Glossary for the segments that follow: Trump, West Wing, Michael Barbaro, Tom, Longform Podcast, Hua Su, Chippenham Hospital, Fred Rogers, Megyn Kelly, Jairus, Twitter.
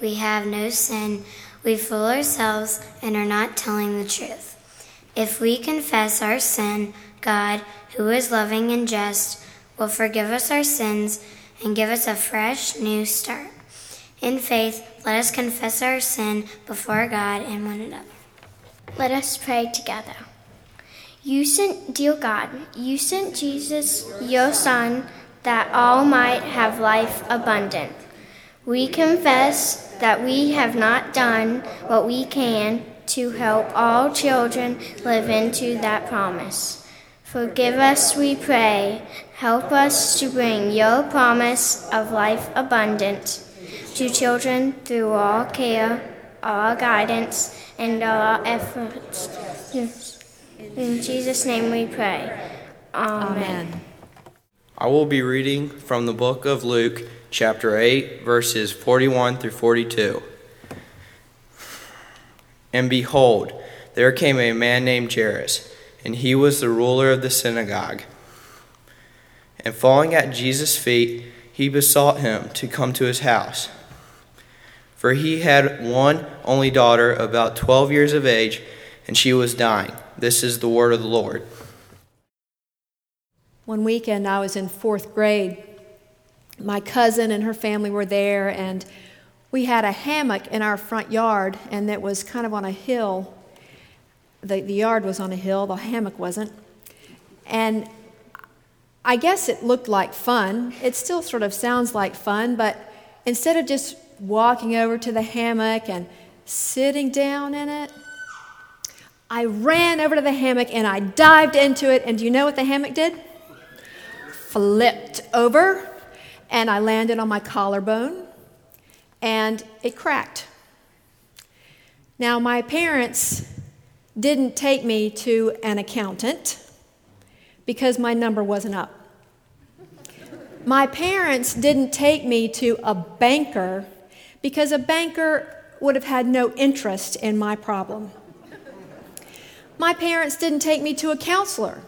we have no sin, we fool ourselves and are not telling the truth. If we confess our sin, God, who is loving and just, will forgive us our sins and give us a fresh new start. In faith, let us confess our sin before God and one another. Let us pray together. Dear God, you sent Jesus, your Son, that all might have life abundant. We confess that we have not done what we can to help all children live into that promise. Forgive us, we pray. Help us to bring your promise of life abundant to children through our care, our guidance, and our efforts. In Jesus' name we pray. Amen. I will be reading from the book of Luke, chapter 8, verses 41 through 42. And behold, there came a man named Jairus, and he was the ruler of the synagogue. And falling at Jesus' feet, he besought him to come to his house. For he had one only daughter, about 12 years of age, and she was dying. This is the word of the Lord. One weekend, I was in fourth grade. My cousin and her family were there, and we had a hammock in our front yard, and that was kind of on a hill. The yard was on a hill, the hammock wasn't. And I guess it looked like fun. It still sort of sounds like fun, but instead of just walking over to the hammock and sitting down in it, I ran over to the hammock and I dived into it. And do you know what the hammock did? Flipped over, and I landed on my collarbone, and it cracked. Now, my parents didn't take me to an accountant because my number wasn't up. My parents didn't take me to a banker because a banker would have had no interest in my problem. My parents didn't take me to a counselor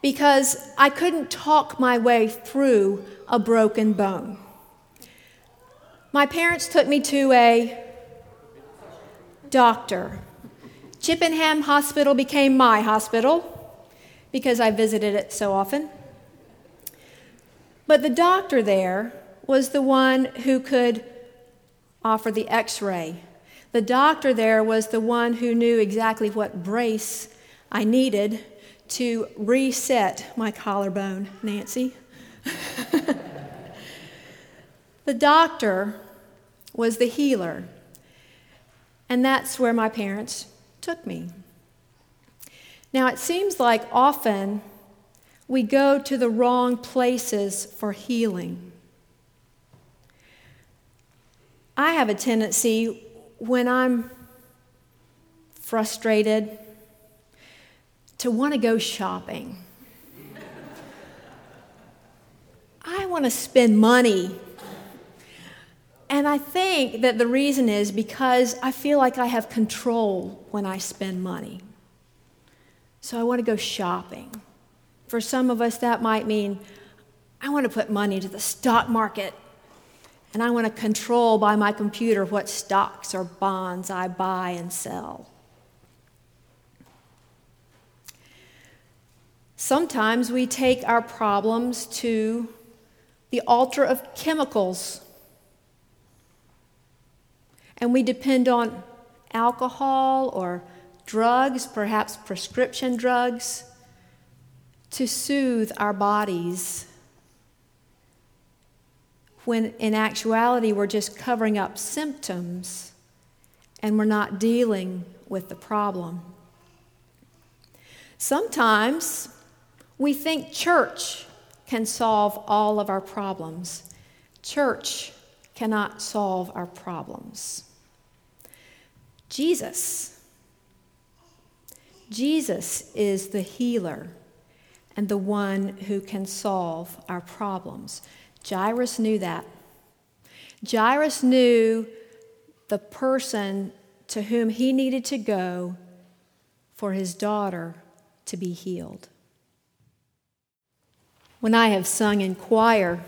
because I couldn't talk my way through a broken bone. My parents took me to a doctor. Chippenham Hospital became my hospital because I visited it so often. But the doctor there was the one who could offer the x-ray. The doctor there was the one who knew exactly what brace I needed to reset my collarbone, Nancy. The doctor was the healer, and that's where my parents took me. Now, it seems like often we go to the wrong places for healing. I have a tendency, when I'm frustrated, to want to go shopping. I want to spend money. And I think that the reason is because I feel like I have control when I spend money. So I want to go shopping. For some of us, that might mean I want to put money into the stock market, and I want to control by my computer what stocks or bonds I buy and sell. Sometimes we take our problems to the altar of chemicals, and we depend on alcohol or drugs, perhaps prescription drugs, to soothe our bodies, when in actuality we're just covering up symptoms and we're not dealing with the problem. Sometimes we think church can solve all of our problems. Church cannot solve our problems. Jesus is the healer and the one who can solve our problems. Jairus knew that. Jairus knew the person to whom he needed to go for his daughter to be healed. When I have sung in choir,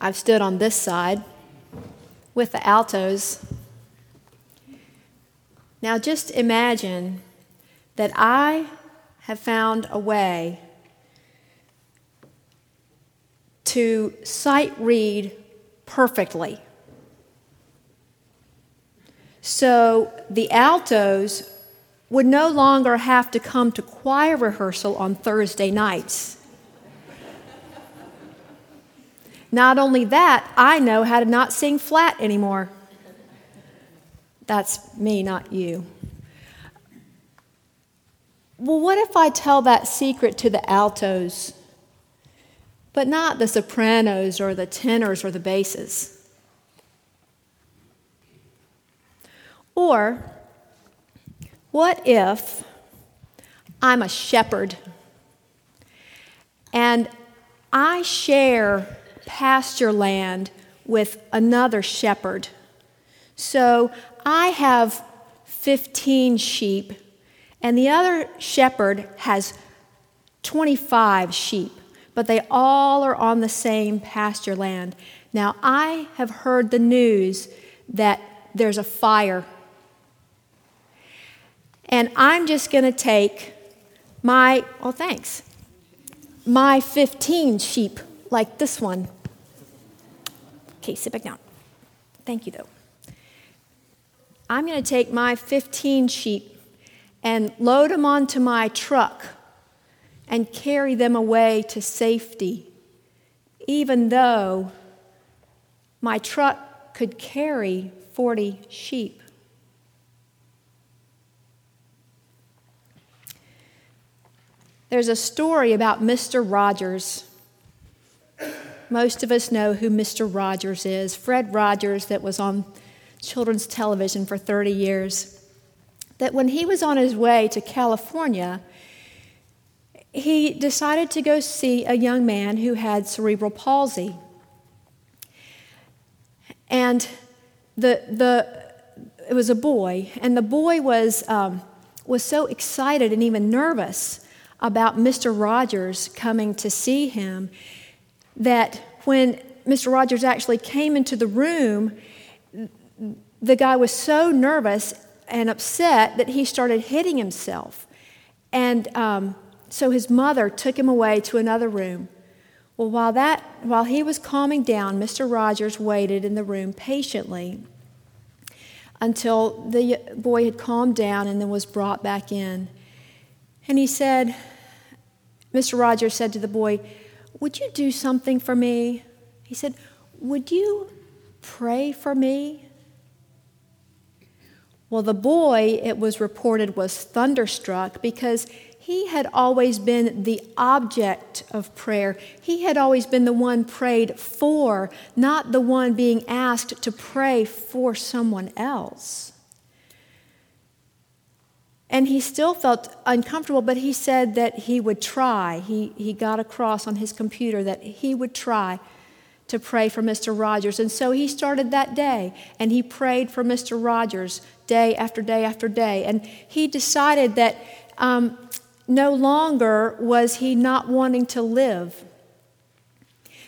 I've stood on this side with the altos. Now just imagine that I have found a way to sight read perfectly. So the altos would no longer have to come to choir rehearsal on Thursday nights. Not only that, I know how to not sing flat anymore. That's me, not you. Well, what if I tell that secret to the altos, but not the sopranos or the tenors or the basses? Or what if I'm a shepherd and I share pasture land with another shepherd? So I have 15 sheep and the other shepherd has 25 sheep, but they all are on the same pasture land. Now I have heard the news that there's a fire, and I'm just going to take my 15 sheep, like this one. Okay, sit back down. Thank you, though. I'm going to take my 15 sheep and load them onto my truck and carry them away to safety, even though my truck could carry 40 sheep. There's a story about Mr. Rogers. Most of us know who Mr. Rogers is. Fred Rogers, that was on children's television for 30 years. That when he was on his way to California, he decided to go see a young man who had cerebral palsy. And it was a boy, and the boy was so excited and even nervous about Mr. Rogers coming to see him, that when Mr. Rogers actually came into the room, the guy was so nervous and upset that he started hitting himself. And so his mother took him away to another room. Well, while he was calming down, Mr. Rogers waited in the room patiently until the boy had calmed down and then was brought back in. And he said, Mr. Rogers said to the boy, "Would you do something for me?" He said, "Would you pray for me?" Well, the boy, it was reported, was thunderstruck because he had always been the object of prayer. He had always been the one prayed for, not the one being asked to pray for someone else. And he still felt uncomfortable, but he said that he would try. He got across on his computer that he would try to pray for Mr. Rogers. And so he started that day, and he prayed for Mr. Rogers day after day after day. And he decided that no longer was he not wanting to live,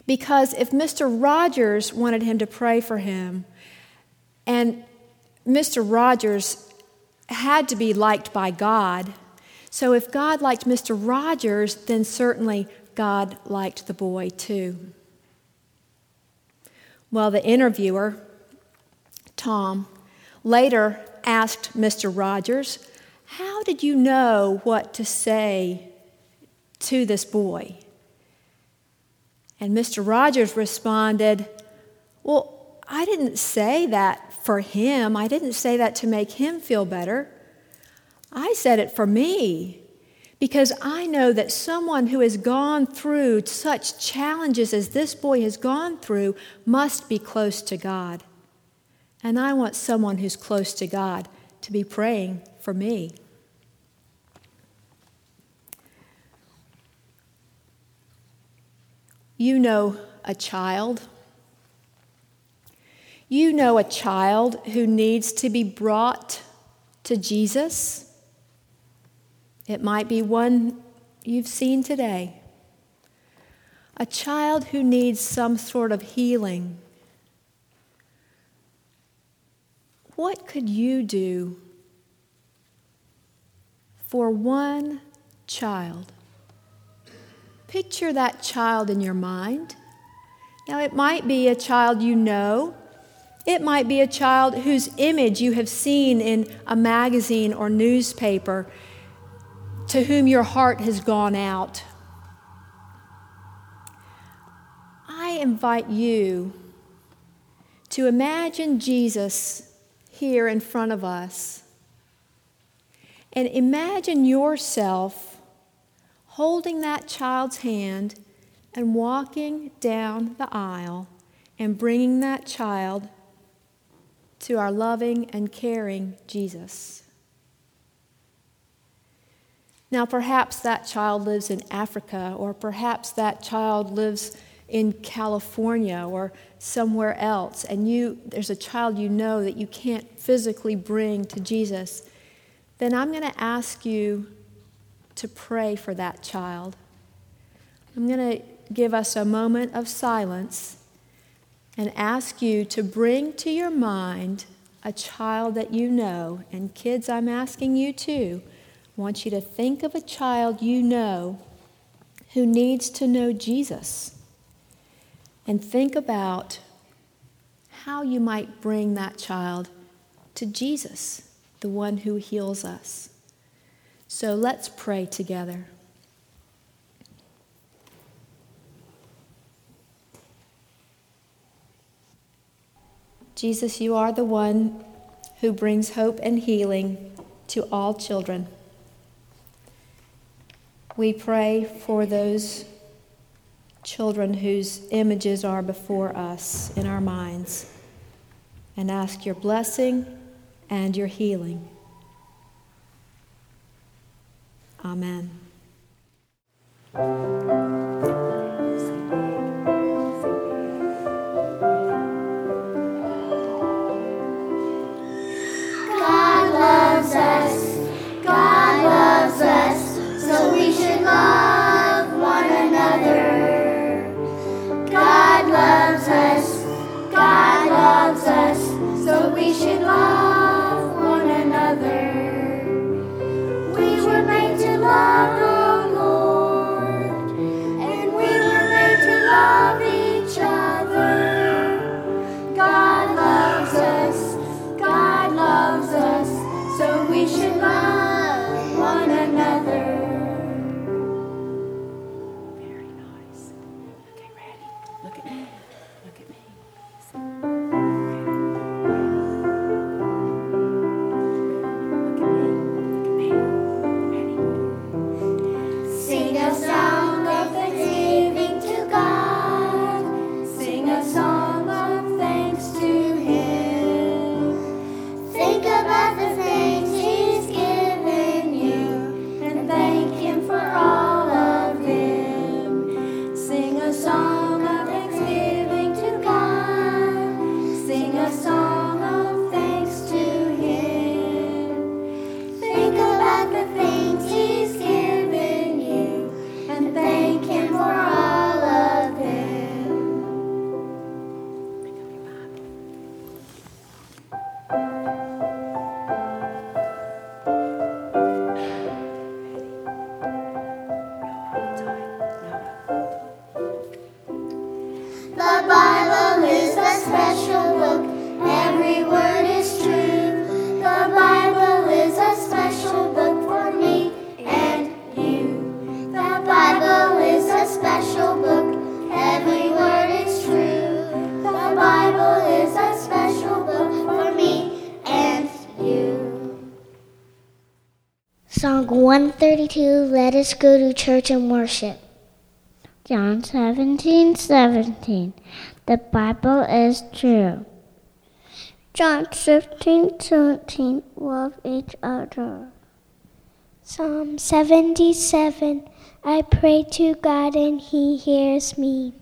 because if Mr. Rogers wanted him to pray for him, and Mr. Rogers had to be liked by God. So if God liked Mr. Rogers, then certainly God liked the boy too. Well, the interviewer, Tom, later asked Mr. Rogers, "How did you know what to say to this boy?" And Mr. Rogers responded, "Well, I didn't say that for him. I didn't say that to make him feel better. I said it for me, because I know that someone who has gone through such challenges as this boy has gone through must be close to God. And I want someone who's close to God to be praying for me." You know a child. You know a child who needs to be brought to Jesus. It might be one you've seen today. A child who needs some sort of healing. What could you do for one child? Picture that child in your mind. Now, it might be a child you know. It might be a child whose image you have seen in a magazine or newspaper, to whom your heart has gone out. I invite you to imagine Jesus here in front of us, and imagine yourself holding that child's hand and walking down the aisle and bringing that child to our loving and caring Jesus. Now, perhaps that child lives in Africa, or perhaps that child lives in California or somewhere else, and there's a child you know that you can't physically bring to Jesus. Then I'm going to ask you to pray for that child. I'm going to give us a moment of silence and ask you to bring to your mind a child that you know. And kids, I'm asking you too. I want you to think of a child you know who needs to know Jesus, and think about how you might bring that child to Jesus, the one who heals us. So let's pray together. Jesus, you are the one who brings hope and healing to all children. We pray for those children whose images are before us in our minds, and ask your blessing and your healing. Amen. Song 132, Let Us Go to Church and Worship. John 17:17, the Bible is true. John 15:17, love each other. Psalm 77, I pray to God and he hears me.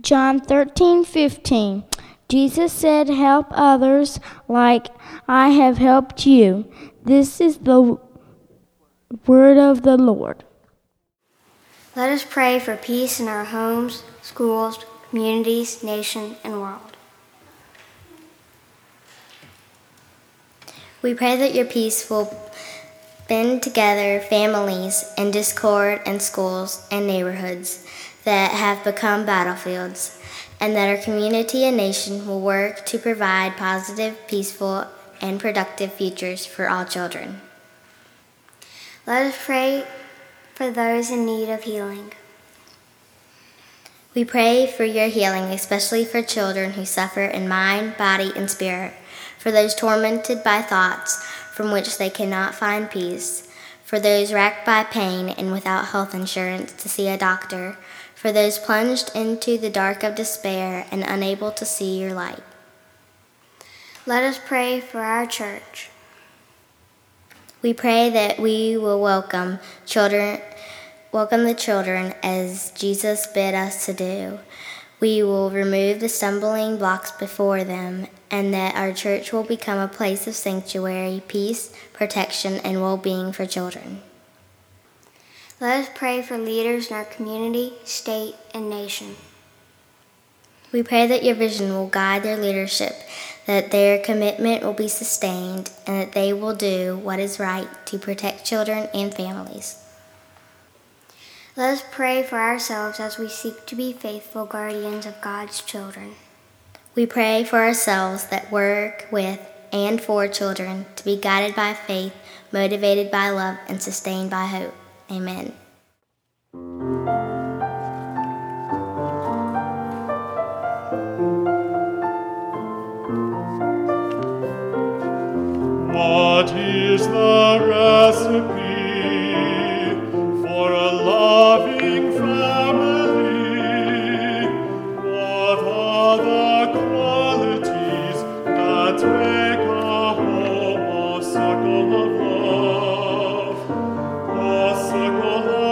John 13:15, Jesus said, help others like I have helped you. This is the word of the Lord. Let us pray for peace in our homes, schools, communities, nation, and world. We pray that your peace will bend together families and discord and schools and neighborhoods that have become battlefields, and that our community and nation will work to provide positive, peaceful, and productive futures for all children. Let us pray for those in need of healing. We pray for your healing, especially for children who suffer in mind, body, and spirit, for those tormented by thoughts from which they cannot find peace, for those racked by pain and without health insurance to see a doctor, for those plunged into the dark of despair and unable to see your light. Let us pray for our church. We pray that we will welcome the children as Jesus bid us to do. We will remove the stumbling blocks before them, and that our church will become a place of sanctuary, peace, protection, and well-being for children. Let us pray for leaders in our community, state, and nation. We pray that your vision will guide their leadership, that their commitment will be sustained, and that they will do what is right to protect children and families. Let us pray for ourselves as we seek to be faithful guardians of God's children. We pray for ourselves that work with and for children to be guided by faith, motivated by love, and sustained by hope. Amen. What is the recipe for a loving family? What are the qualities that make a home a circle of love? A circle of love.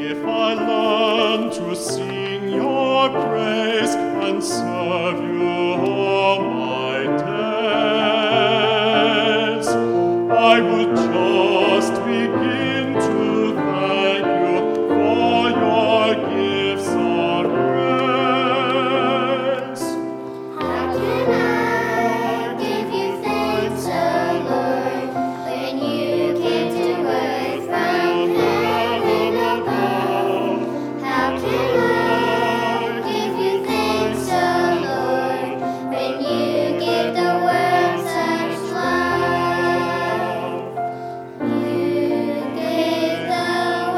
if I learn to sing your praise and serve you all my days. I would just begin to thank you for your gifts of grace. How can I give you thanks, O Lord, when you give to us thy heaven above? How can I give you thanks, O Lord, when you give the world such love? You gave the world such love.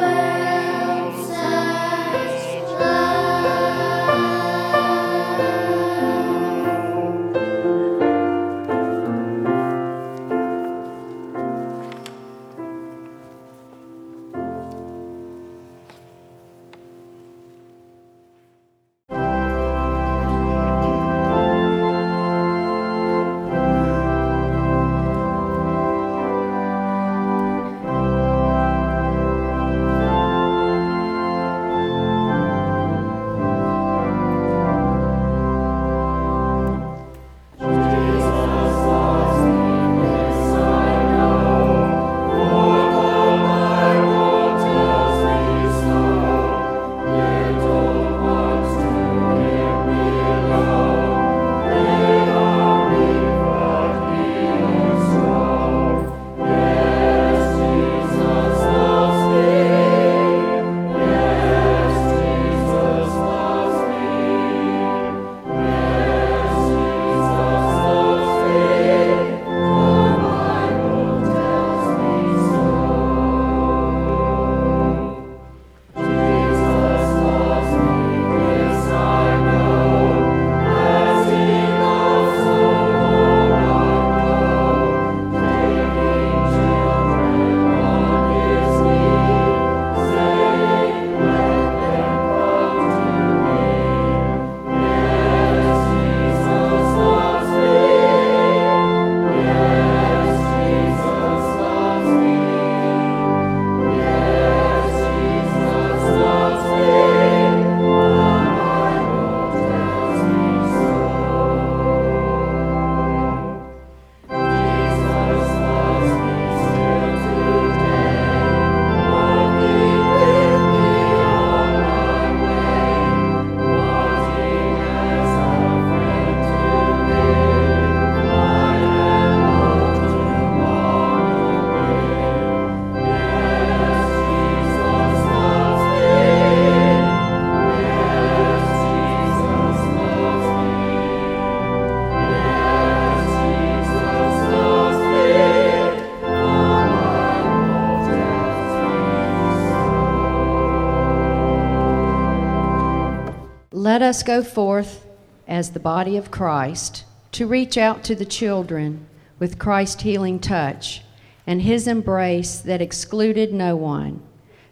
Let us go forth as the body of Christ to reach out to the children with Christ's healing touch and his embrace that excluded no one,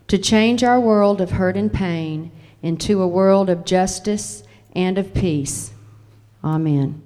to change our world of hurt and pain into a world of justice and of peace. Amen.